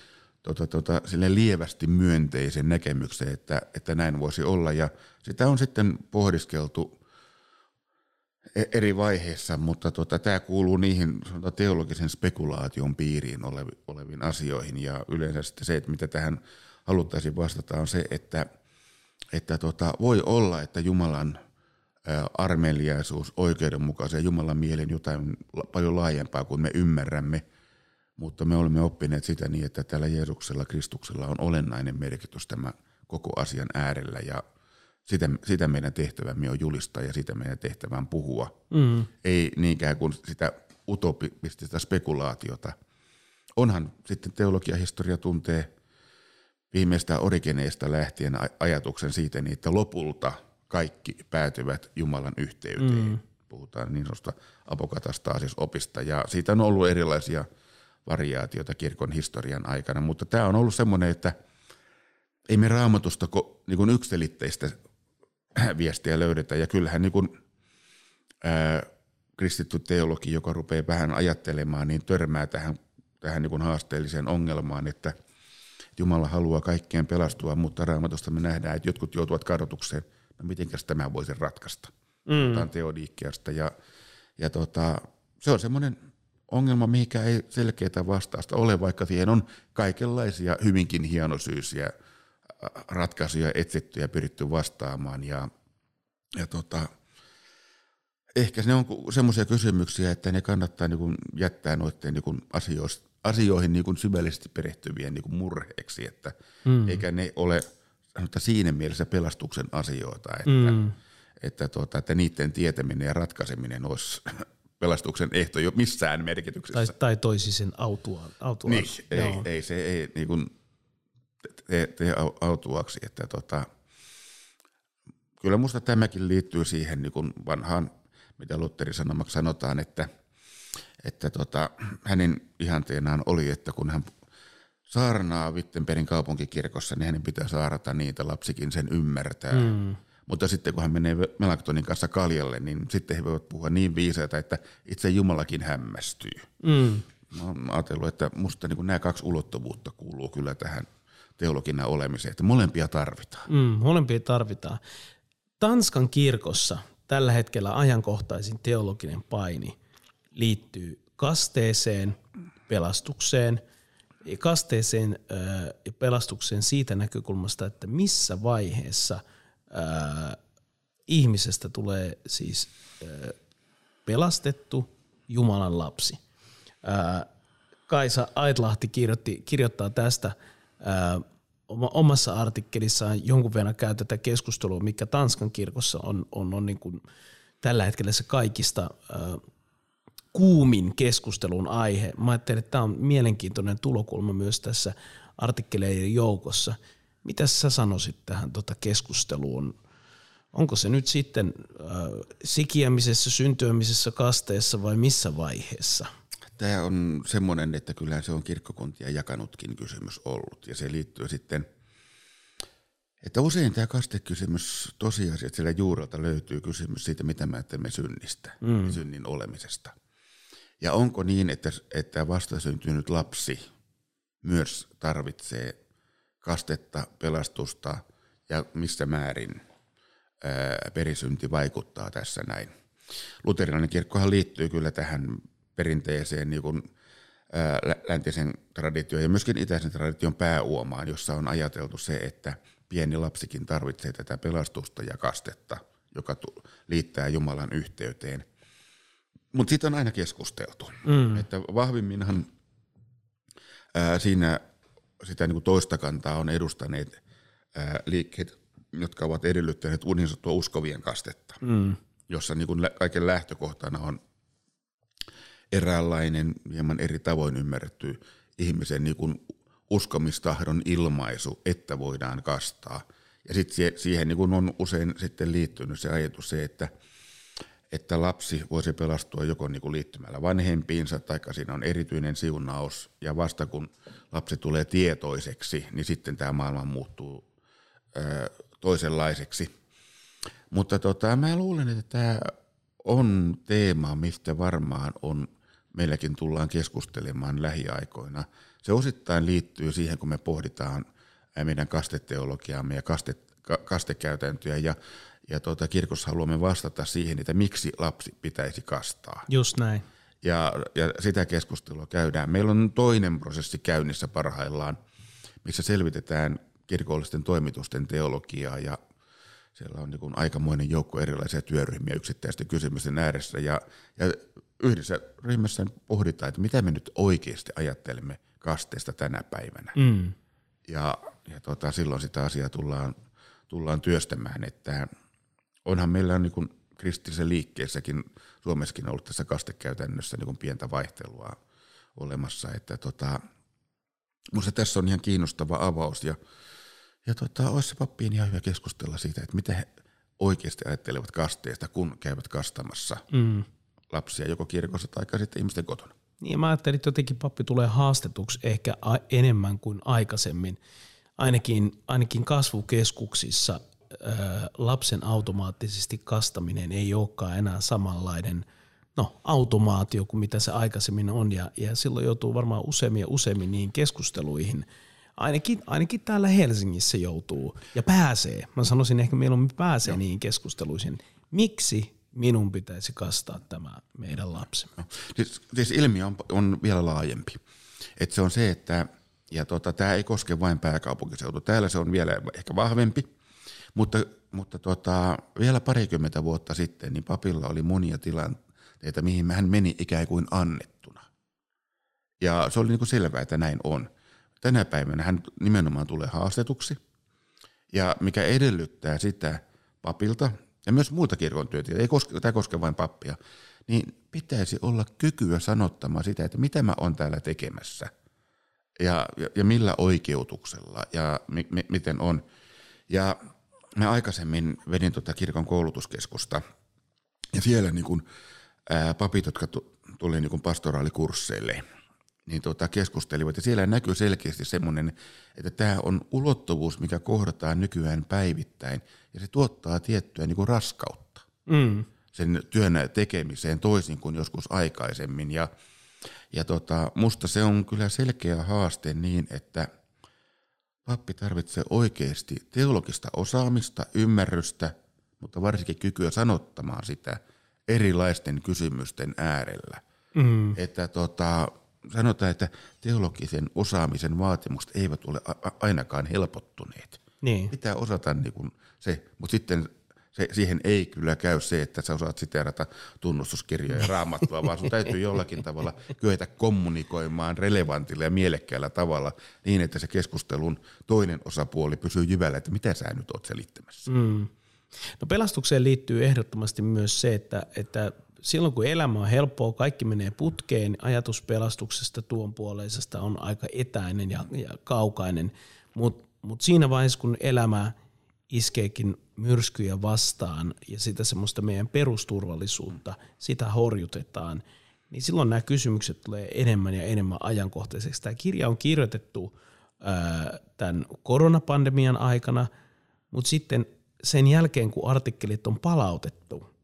sille lievästi myönteisen näkemyksen, että näin voisi olla. Ja sitä on sitten pohdiskeltu eri vaiheissa, mutta tämä kuuluu niihin teologisen spekulaation piiriin oleviin asioihin, ja yleensä sitten se, että mitä tähän haluttaisiin vastata, on se, että voi olla, että Jumalan armeliaisuus, oikeudenmukaisen Jumalan mielen jotain paljon laajempaa kuin me ymmärrämme, mutta me olemme oppineet sitä niin, että tällä Jeesuksella, Kristuksella on olennainen merkitys tämän koko asian äärellä, ja sitä meidän tehtävämme on julistaa ja sitä meidän tehtävään puhua. Ei niinkään kuin sitä utopistista spekulaatiota. Onhan sitten teologiahistoria tuntee viimeistään Origeneesta lähtien ajatuksen siitä, niin että lopulta kaikki päätyvät Jumalan yhteyteen. Puhutaan niin sanotusta apokatastaasisopista, ja siitä on ollut erilaisia variaatioita kirkon historian aikana, mutta tämä on ollut semmoinen, että ei me Raamatusta niin kuin yksiselitteistä viestiä löydetä, ja kyllähän niin kuin, kristitty teologi, joka rupeaa vähän ajattelemaan, niin törmää tähän niin kuin haasteelliseen ongelmaan, että Jumala haluaa kaikkien pelastua, mutta Raamatusta me nähdään, että jotkut joutuvat kadotukseen. No mitenkäs tämä voisi ratkaista? Puhutaan teodiikkeasta, ja se on semmoinen ongelma, mihinkä ei selkeää vastausta ole, vaikka siihen on kaikenlaisia hyvinkin hienosyisiä ratkaisuja etsitty ja pyritty vastaamaan. Ehkä ne on semmoisia kysymyksiä, että ne kannattaa niin kuin jättää noiden niin kuin asioihin niin kuin syvällisesti perehtyvien niin kuin murheeksi, että eikä ne ole siinä mielessä pelastuksen asioita, että niiden tietäminen ja ratkaiseminen olisi pelastuksen ehto ei ole missään merkityksessä. Tai toisi sen autuaan. Niin, ei se ei niin kuin tee autuaksi, että kyllä minusta tämäkin liittyy siihen niin kuin vanhaan, mitä Lutherin sanomaksi sanotaan, että hänen ihanteenaan oli, että kun hän saarnaa Wittenbergin kaupunkikirkossa, niin hänen pitää saarata niitä, lapsikin sen ymmärtää. Mm. Mutta sitten kun hän menee Melanchtonin kanssa kaljalle, niin sitten he voivat puhua niin viisaita, että itse Jumalakin hämmästyy. Mm. Mä oon ajatellut, että musta niin kuin nämä kaksi ulottuvuutta kuuluu kyllä tähän teologina olemiseen, että molempia tarvitaan. Mm, molempia tarvitaan. Tanskan kirkossa tällä hetkellä ajankohtaisin teologinen paini liittyy kasteeseen, pelastukseen. Kasteeseen ja pelastukseen siitä näkökulmasta, että missä vaiheessa ihmisestä tulee siis pelastettu Jumalan lapsi. Kaisa Aitlahti kirjoittaa tästä omassa artikkelissaan, jonkun verran käy tätä keskustelua, mikä Tanskan kirkossa on niin kuin tällä hetkellä se kaikista kuumin keskustelun aihe. Mä ajattelin, että tämä on mielenkiintoinen tulokulma myös tässä artikkeleiden joukossa. Mitä sä sanoisit tähän keskusteluun? Onko se nyt sitten sikiämisessä, syntyämisessä, kasteessa vai missä vaiheessa? Tämä on semmoinen, että kyllä se on kirkkokuntia jakanutkin kysymys ollut. Ja se liittyy sitten, että usein tämä kastekysymys tosiasiassa siellä juurelta löytyy kysymys siitä, mitä me ajattelemme synnistä ja synnin olemisesta. Ja onko niin, että vastasyntynyt lapsi myös tarvitsee kastetta, pelastusta ja missä määrin perisynti vaikuttaa tässä näin. Luterilainen kirkkohan liittyy kyllä tähän perinteeseen niin kuin läntisen traditioon ja myöskin itäisen tradition pääuomaan, jossa on ajateltu se, että pieni lapsikin tarvitsee tätä pelastusta ja kastetta, joka liittää Jumalan yhteyteen. Mutta siitä on aina keskusteltu. Mm. Että vahvimminhan siinä sitä niin kuin toista kantaa on edustaneet liikkeet, jotka ovat edellyttäneet niin sanottua uskovien kastetta, jossa niin kuin kaiken lähtökohtana on eräänlainen, hieman eri tavoin ymmärretty ihmisen niin kuin uskomistahdon ilmaisu, että voidaan kastaa. Ja sitten siihen niin kuin on usein sitten liittynyt se ajatus se, että lapsi voisi pelastua joko niin kuin liittymällä vanhempiinsa, tai siinä on erityinen siunaus, ja vasta kun lapsi tulee tietoiseksi, niin sitten tämä maailma muuttuu toisenlaiseksi. Mutta mä luulen, että tämä on teema, mistä varmaan on, meilläkin tullaan keskustelemaan lähiaikoina. Se osittain liittyy siihen, kun me pohditaan meidän kasteteologiaamme ja kastekäytäntöjä ja kirkossa haluamme vastata siihen, että miksi lapsi pitäisi kastaa. Just näin. Ja sitä keskustelua käydään. Meillä on toinen prosessi käynnissä parhaillaan, missä selvitetään kirkollisten toimitusten teologiaa ja siellä on niin kuin aikamoinen joukko erilaisia työryhmiä yksittäisten kysymysten ääressä ja yhdessä ryhmässä pohditaan, että mitä me nyt oikeasti ajattelemme kasteesta tänä päivänä. Mm. Ja silloin sitä asiaa tullaan työstämään, että onhan meillä niin kuin kristillisessä liikkeessäkin Suomessakin ollut tässä kastekäytännössä niin kuin pientä vaihtelua olemassa, että minusta tässä on ihan kiinnostava avaus ja olisi se pappiin ihan hyvä keskustella siitä, että mitä he oikeasti ajattelevat kasteesta, kun käyvät kastamassa lapsia joko kirkossa tai sitten ihmisten kotona. Niin, mä ajattelin, että jotenkin pappi tulee haastetuksi ehkä enemmän kuin aikaisemmin. Ainakin kasvukeskuksissa lapsen automaattisesti kastaminen ei olekaan enää samanlainen automaatio kuin mitä se aikaisemmin on. Ja silloin joutuu varmaan useammin niihin keskusteluihin. Ainakin täällä Helsingissä joutuu ja pääsee. Mä sanoisin ehkä mieluummin pääsee niihin keskusteluihin. Miksi minun pitäisi kastaa tämä meidän lapsemme? Siis ilmiö on vielä laajempi. Et se on se, että tämä ei koske vain pääkaupunkiseutua. Täällä se on vielä ehkä vahvempi, mutta vielä 20 vuotta sitten niin papilla oli monia tilanteita, mihin hän meni ikään kuin annettuna. Ja se oli niin kuin selvää, että näin on. Tänä päivänä hän nimenomaan tulee haastetuksi, ja mikä edellyttää sitä papilta ja myös muuta kirkon työtä, tämä koske vain pappia, niin pitäisi olla kykyä sanottamaan sitä, että mitä mä oon täällä tekemässä ja millä oikeutuksella ja miten on. Ja mä aikaisemmin vedin tuota kirkon koulutuskeskusta ja siellä niin kun, papit, jotka tuli niin kun pastoraalikursseille, niin tuota keskustelivat ja siellä näkyy selkeästi semmoinen, että tämä on ulottuvuus, mikä kohdataan nykyään päivittäin ja se tuottaa tiettyä niin kun raskautta sen työn tekemiseen toisin kuin joskus aikaisemmin ja tota, musta se on kyllä selkeä haaste niin, että pappi tarvitsee oikeasti teologista osaamista, ymmärrystä, mutta varsinkin kykyä sanottamaan sitä erilaisten kysymysten äärellä. Mm. Että tota, sanotaan, että teologisen osaamisen vaatimukset eivät ole ainakaan helpottuneet. Niin. Pitää osata niin kuin se, mutta sitten siihen ei kyllä käy se, että sä osaat siteerata tunnustuskirjoja ja Raamattua, vaan sun täytyy jollakin tavalla kyetä kommunikoimaan relevantilla ja mielekkäällä tavalla niin, että se keskustelun toinen osapuoli pysyy jyvällä, että mitä sä nyt oot selittämässä. Mm. No pelastukseen liittyy ehdottomasti myös se, että silloin kun elämä on helppoa, kaikki menee putkeen, ajatus pelastuksesta tuon puoleisesta on aika etäinen ja kaukainen, mutta siinä vaiheessa kun elämä iskeekin myrskyjä vastaan ja sitä semmoista meidän perusturvallisuutta, sitä horjutetaan, niin silloin nämä kysymykset tulee enemmän ja enemmän ajankohtaiseksi. Tämä kirja on kirjoitettu tämän koronapandemian aikana, mutta sitten sen jälkeen, kun artikkelit on palautettu,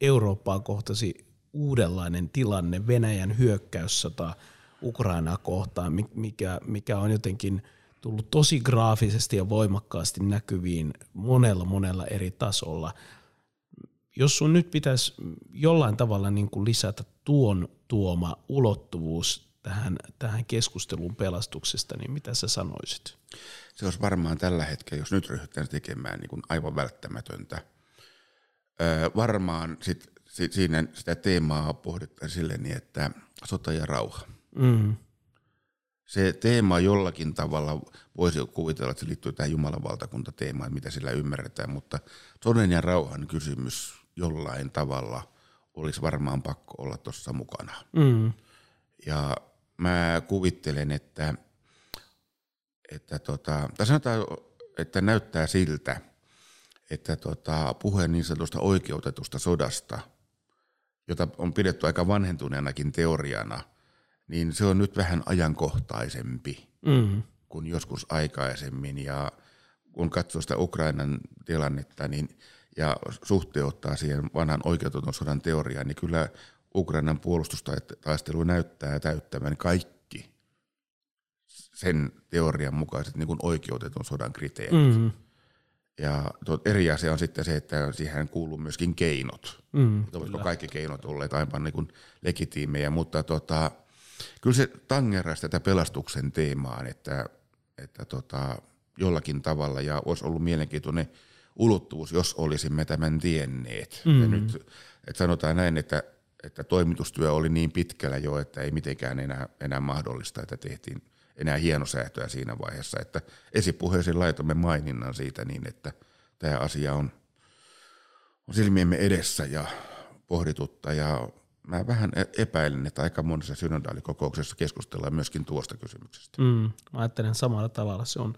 Eurooppaa kohtasi uudenlainen tilanne, Venäjän hyökkäyssota Ukrainaa kohtaan, mikä on jotenkin tullut tosi graafisesti ja voimakkaasti näkyviin monella eri tasolla. Jos sun nyt pitäisi jollain tavalla niin kuin lisätä tuon tuoma ulottuvuus tähän keskusteluun pelastuksesta, niin mitä sä sanoisit? Se olisi varmaan tällä hetkellä, jos nyt ryhdytään tekemään niin kuin aivan välttämätöntä. Varmaan siinä sitä teemaa pohditaan silleen, niin, että sota ja rauha. Mm. Se teema jollakin tavalla, voisi kuvitella, että se liittyy tähän Jumalan valtakuntateemaan, mitä sillä ymmärretään, mutta sodan ja rauhan kysymys jollain tavalla olisi varmaan pakko olla tuossa mukana. Mm. Ja mä kuvittelen, tai sanotaan, että näyttää siltä, että puhe niin sanotusta oikeutetusta sodasta, jota on pidetty aika vanhentuneanakin teoriana, niin se on nyt vähän ajankohtaisempi kuin joskus aikaisemmin. Ja kun katsoo sitä Ukrainan tilannetta niin, ja suhteuttaa siihen vanhan oikeutetun sodan teoriaan, niin kyllä Ukrainan puolustustaistelu näyttää täyttävän kaikki sen teorian mukaiset niin kuin oikeutetun sodan kriteerit. Mm. Ja eri asia on sitten se, että siihen kuuluu myöskin keinot. Ovatko kaikki keinot olleet aivan niin kuin legitiimejä, mutta kyllä se tangeras tätä pelastuksen teemaan, että jollakin tavalla, ja olisi ollut mielenkiintoinen ulottuvuus, jos olisimme tämän tienneet. Mm-hmm. Ja nyt, että sanotaan näin, että toimitustyö oli niin pitkällä jo, että ei mitenkään enää mahdollista, että tehtiin enää hienosäätöä siinä vaiheessa. Että esipuheeseen laitomme maininnan siitä niin, että tämä asia on silmiemme edessä ja pohditutta ja mä vähän epäilen, että aika monessa synodaalikokouksessa keskustellaan myöskin tuosta kysymyksestä. Mä ajattelen samalla tavalla. Se on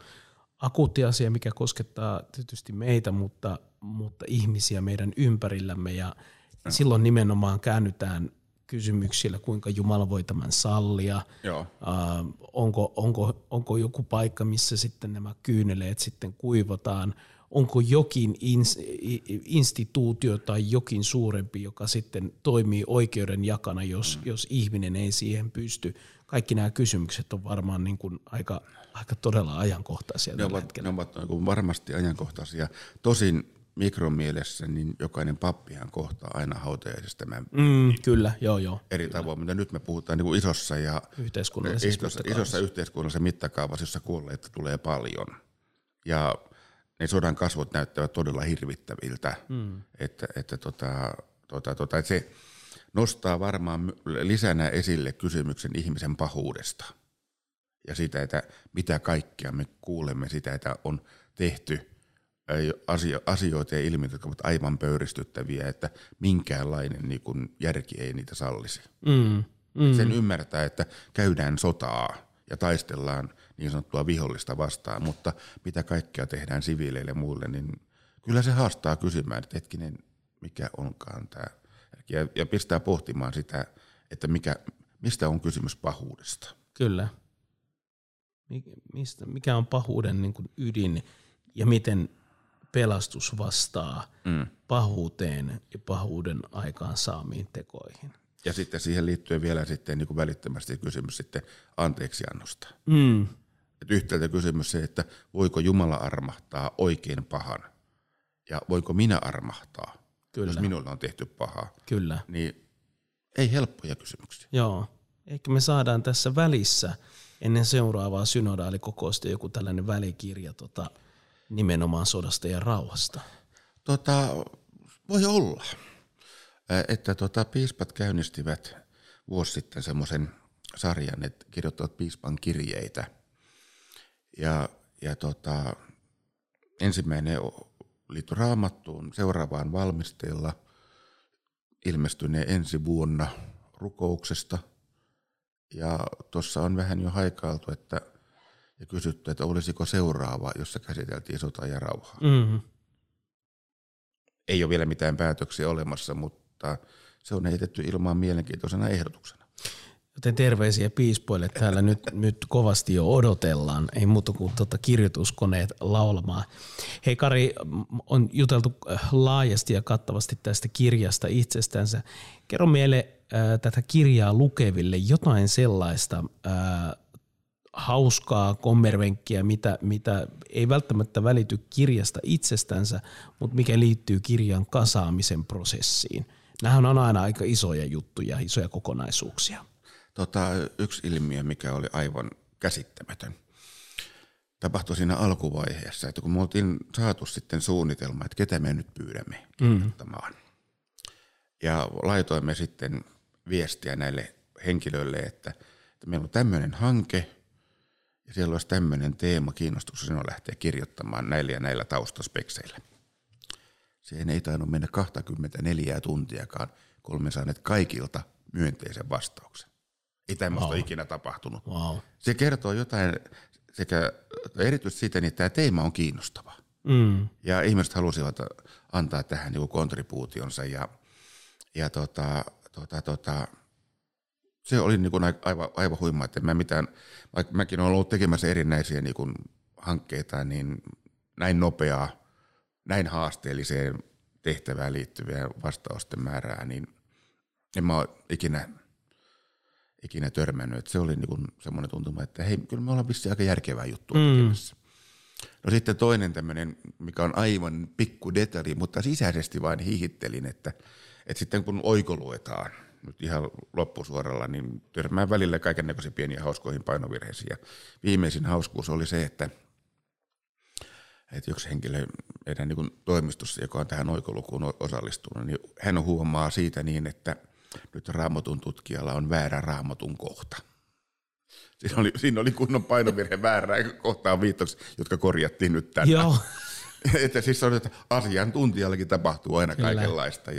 akuutti asia, mikä koskettaa tietysti meitä, mutta ihmisiä meidän ympärillämme. Ja silloin nimenomaan käännytään kysymyksillä, kuinka Jumala voi tämän sallia. Onko joku paikka, missä sitten nämä kyyneleet sitten kuivataan. Onko jokin instituutio tai jokin suurempi, joka sitten toimii oikeuden jakana, jos ihminen ei siihen pysty? Kaikki nämä kysymykset on varmaan niin kuin aika todella ajankohtaisia tällä hetkellä. Ne ovat varmasti ajankohtaisia. Tosin mikromielessä niin jokainen pappihan kohtaa aina hautajaisista eri tavoin, mutta nyt me puhutaan niin kuin isossa ja isossa yhteiskunnallisessa mittakaavassa, jossa kuolleita tulee paljon. Ja ne sodan kasvot näyttävät todella hirvittäviltä, että se nostaa varmaan lisänä esille kysymyksen ihmisen pahuudesta ja sitä, että mitä kaikkea me kuulemme sitä, että on tehty asioita ja ilmiöitä, jotka ovat aivan pöyristyttäviä, että minkäänlainen niin kun järki ei niitä sallisi. Sen ymmärtää, että käydään sotaa ja taistellaan niin sanottua vihollista vastaan, mutta mitä kaikkea tehdään siviileille muille, niin kyllä se haastaa kysymään, että hetkinen, mikä onkaan tämä. Ja pistää pohtimaan sitä, että mistä on kysymys pahuudesta. Kyllä. Mikä on pahuuden niin kuin ydin ja miten pelastus vastaa pahuuteen ja pahuuden aikaan saamiin tekoihin. Ja sitten siihen liittyen vielä sitten niin kuin välittömästi kysymys sitten anteeksiannosta. Yhtäältä kysymys se, että voiko Jumala armahtaa oikein pahan ja voiko minä armahtaa, Kyllä. jos minulla on tehty pahaa. Kyllä. Niin ei helppoja kysymyksiä. Joo. Ehkä me saadaan tässä välissä ennen seuraavaa synodaalikokousta joku tällainen välikirja nimenomaan sodasta ja rauhasta. Voi olla, että piispat käynnistivät vuosi sitten semmoisen sarjan, että kirjoittavat piispan kirjeitä. Ja ensimmäinen liittyi Raamattuun, seuraavaan valmisteilla, ilmestyneen ensi vuonna rukouksesta. Ja tuossa on vähän jo haikailtu ja kysytty, että olisiko seuraava, jossa käsiteltiin sotaa ja rauhaa. Mm-hmm. Ei ole vielä mitään päätöksiä olemassa, mutta se on heitetty ilmaan mielenkiintoisena ehdotuksena. Joten terveisiä piispoille täällä nyt kovasti jo odotellaan, ei muuta kuin kirjoituskoneet laulamaan. Hei Kari, on juteltu laajasti ja kattavasti tästä kirjasta itsestänsä. Kerro meille tätä kirjaa lukeville jotain sellaista hauskaa kommervenkkiä, mitä ei välttämättä välity kirjasta itsestänsä, mutta mikä liittyy kirjan kasaamisen prosessiin. Nämähän on aina aika isoja juttuja, isoja kokonaisuuksia. Yksi ilmiö, mikä oli aivan käsittämätön, tapahtui siinä alkuvaiheessa, että kun me oltiin saatu sitten suunnitelma, että ketä me nyt pyydämme kirjoittamaan. Ja laitoimme sitten viestiä näille henkilöille, että meillä on tämmöinen hanke ja siellä olisi tämmöinen teema, kiinnostus sinua lähteä kirjoittamaan näillä ja näillä taustaspekseillä. Siihen ei tainnut mennä 24 tuntiakaan, kun olemme saaneet kaikilta myönteisen vastauksen. Ei tämmöistä ole ikinä tapahtunut. Wow. Se kertoo jotain, erityisesti siitä, että tämä teema on kiinnostava. Ja ihmiset halusivat antaa tähän joku kontribuutionsa. Ja se oli niin kuin aivan huimaa, että vaikka mäkin olen ollut tekemässä erinäisiä niin kuin hankkeita, niin näin nopeaa, näin haasteelliseen tehtävään liittyviä vastausten määrää, niin en mä ole ikinä törmännyt. Että se oli niin kuin semmoinen tuntuma, että hei, kyllä me ollaan vissiin aika järkevää juttua tekemässä. No sitten toinen tämmöinen, mikä on aivan pikku detalji, mutta sisäisesti vain hihittelin, että sitten kun oikoluetaan nyt ihan loppusuoralla, niin törmään välillä kaikennäköisiä pieniä hauskoihin painovirheisiin. Ja viimeisin hauskuus oli se, että yksi henkilö meidän niin kuin toimistossa, joka on tähän oikolukuun osallistunut, niin hän huomaa siitä niin, että nyt Raamatun tutkijalla on väärä Raamatun kohta. Siinä oli kunnon painovirhe väärään kohtaan viittaus, jotka korjattiin nyt tänne. Joo. Että siis on, että asiantuntijallakin tapahtuu aina Kyllä. kaikenlaista.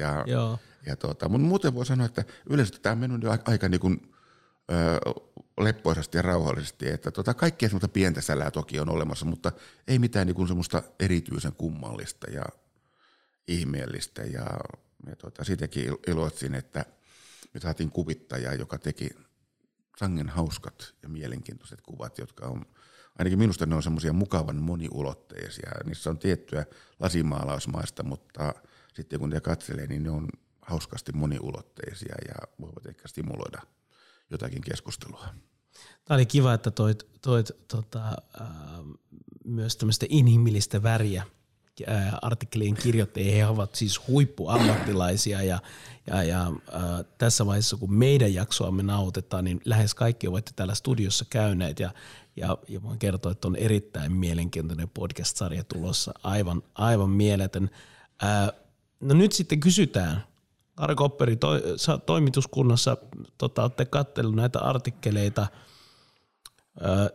Mutta muuten voi sanoa, että yleensä tämä on mennyt jo aika niin kuin, leppoisasti ja rauhallisesti. Että kaikkea semmoista pientä sälää toki on olemassa, mutta ei mitään niin kuin semmoista erityisen kummallista ja ihmeellistä. Ja siitäkin iloitsin, että me saatiin kuvittajaa, joka teki sangen hauskat ja mielenkiintoiset kuvat, jotka on, ainakin minusta ne on semmoisia mukavan moniulotteisia. Niissä on tiettyä lasimaalausmaista, mutta sitten kun ne katselee, niin ne on hauskasti moniulotteisia ja voivat ehkä stimuloida jotakin keskustelua. Tämä oli kiva, että toit myös tämmöistä inhimillistä väriä artikkelien kirjoittajia. He ovat siis huippuammattilaisia ja tässä vaiheessa, kun meidän jaksoamme nautetaan, niin lähes kaikki ovat täällä studiossa käyneet ja voin kertoa, että on erittäin mielenkiintoinen podcast-sarja tulossa, aivan mieletön. No nyt sitten kysytään. Kari Kopperi, toimituskunnassa olette katsellut näitä artikkeleita.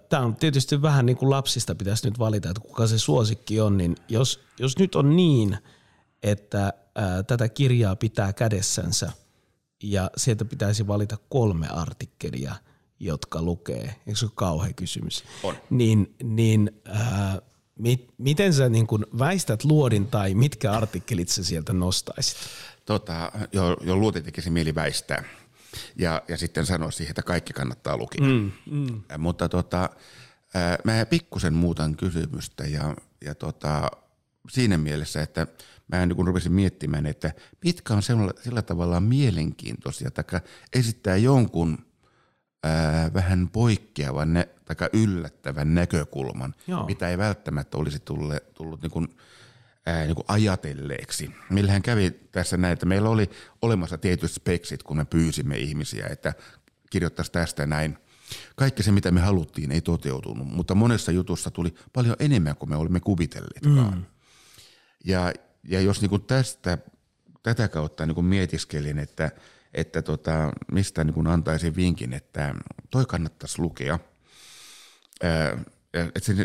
Tämä on tietysti vähän niin kuin lapsista pitäisi nyt valita, että kuka se suosikki on, niin jos nyt on niin, että tätä kirjaa pitää kädessänsä ja sieltä pitäisi valita 3 artikkelia, jotka lukee. Eikö se ole kauhea kysymys? On. Miten sä niin kun väistät luodin tai mitkä artikkelit sä sieltä nostaisit? Jo luoti tekisi mieli väistää ja sitten sanoa siihen, että kaikki kannattaa lukea. Mutta mä pikkusen muutan kysymystä ja siinä mielessä, että mä niin kun rupesin miettimään, että mitkä on sillä tavalla mielenkiintoisia, taikka esittää jonkun vähän poikkeavan tai yllättävän näkökulman, mitä ei välttämättä olisi tullut niin kuin ajatelleeksi. Meillähän kävi tässä näin, että meillä oli olemassa tietyt speksit, kun me pyysimme ihmisiä, että kirjoittaisi tästä näin. Kaikki se, mitä me haluttiin, ei toteutunut, mutta monessa jutussa tuli paljon enemmän kuin me olimme kuvitelleetkaan. Ja jos niin kuin tätä kautta niin kuin mietiskelin, että mistä niin kun antaisin vinkin, että toi kannattaisi lukea.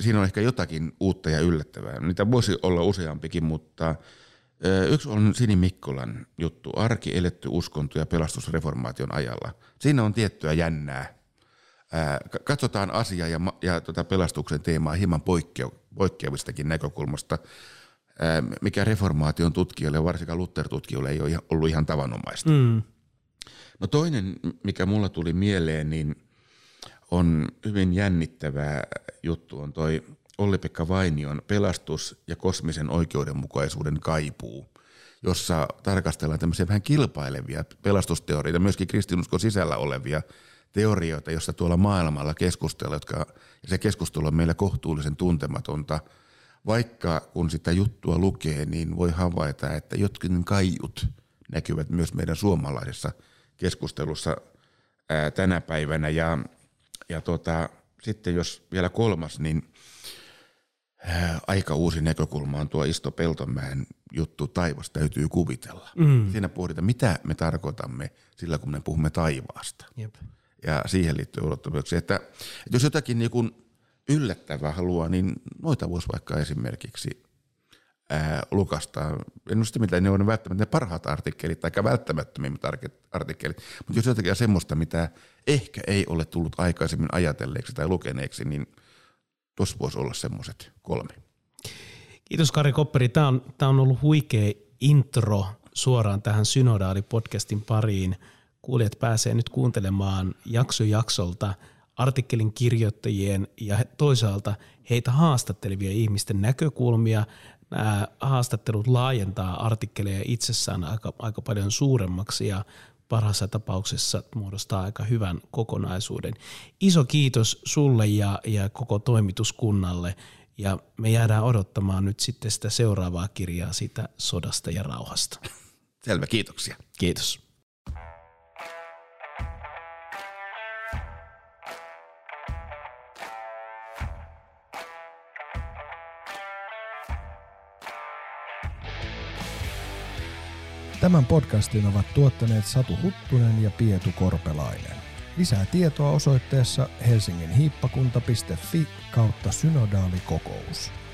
Siinä on ehkä jotakin uutta ja yllättävää. Niitä voisi olla useampikin, mutta yksi on Sini Mikkolan juttu, Arki, eletty, uskonto ja pelastusreformaation ajalla. Siinä on tiettyä jännää. Katsotaan asiaa ja pelastuksen teemaa hieman poikkeavistakin näkökulmasta, mikä reformaation tutkijoille ja varsinkaan Luther-tutkijoille ei ole ollut ihan tavanomaista. No toinen, mikä mulla tuli mieleen, niin on hyvin jännittävä juttu, on toi Olli-Pekka Vainion Pelastus ja kosmisen oikeudenmukaisuuden kaipuu, jossa tarkastellaan tämmöisiä vähän kilpailevia pelastusteorioita, myöskin kristinuskon sisällä olevia teorioita, jossa tuolla maailmalla keskustellaan, ja se keskustelu on meillä kohtuullisen tuntematonta, vaikka kun sitä juttua lukee, niin voi havaita, että jotkin kaiut näkyvät myös meidän suomalaisessa keskustelussa tänä päivänä. Ja sitten jos vielä kolmas, niin aika uusi näkökulma on tuo Isto-Peltomäen juttu Taivas täytyy kuvitella. Siinä pohditaan, mitä me tarkoitamme sillä, kun me puhumme taivaasta. Jep. Ja siihen liittyy ulottuvuuksia, että jos jotakin niin kuin yllättävää haluaa, niin noita voisi vaikka esimerkiksi lukasta. En ole sitä, mitä ne on välttämättä ne parhaat artikkelit tai välttämättömimmät artikkelit, mutta jos jotakin semmoista, mitä ehkä ei ole tullut aikaisemmin ajatelleeksi tai lukeneeksi, niin tuossa voisi olla semmoiset kolme. Kiitos Kari Kopperi. Tämä on ollut huikea intro suoraan tähän Synodaali-podcastin pariin. Kuulijat pääsee nyt kuuntelemaan jakso jaksolta artikkelin kirjoittajien ja toisaalta heitä haastattelevien ihmisten näkökulmia. Nämä haastattelut laajentaa artikkeleja itsessään aika paljon suuremmaksi ja parhaassa tapauksessa muodostaa aika hyvän kokonaisuuden. Iso kiitos sulle ja koko toimituskunnalle ja me jäädään odottamaan nyt sitten sitä seuraavaa kirjaa siitä sodasta ja rauhasta. Selvä, kiitoksia. Kiitos. Tämän podcastin ovat tuottaneet Satu Huttunen ja Pietu Korpelainen. Lisää tietoa osoitteessa helsinginhiippakunta.fi/synodaalikokous.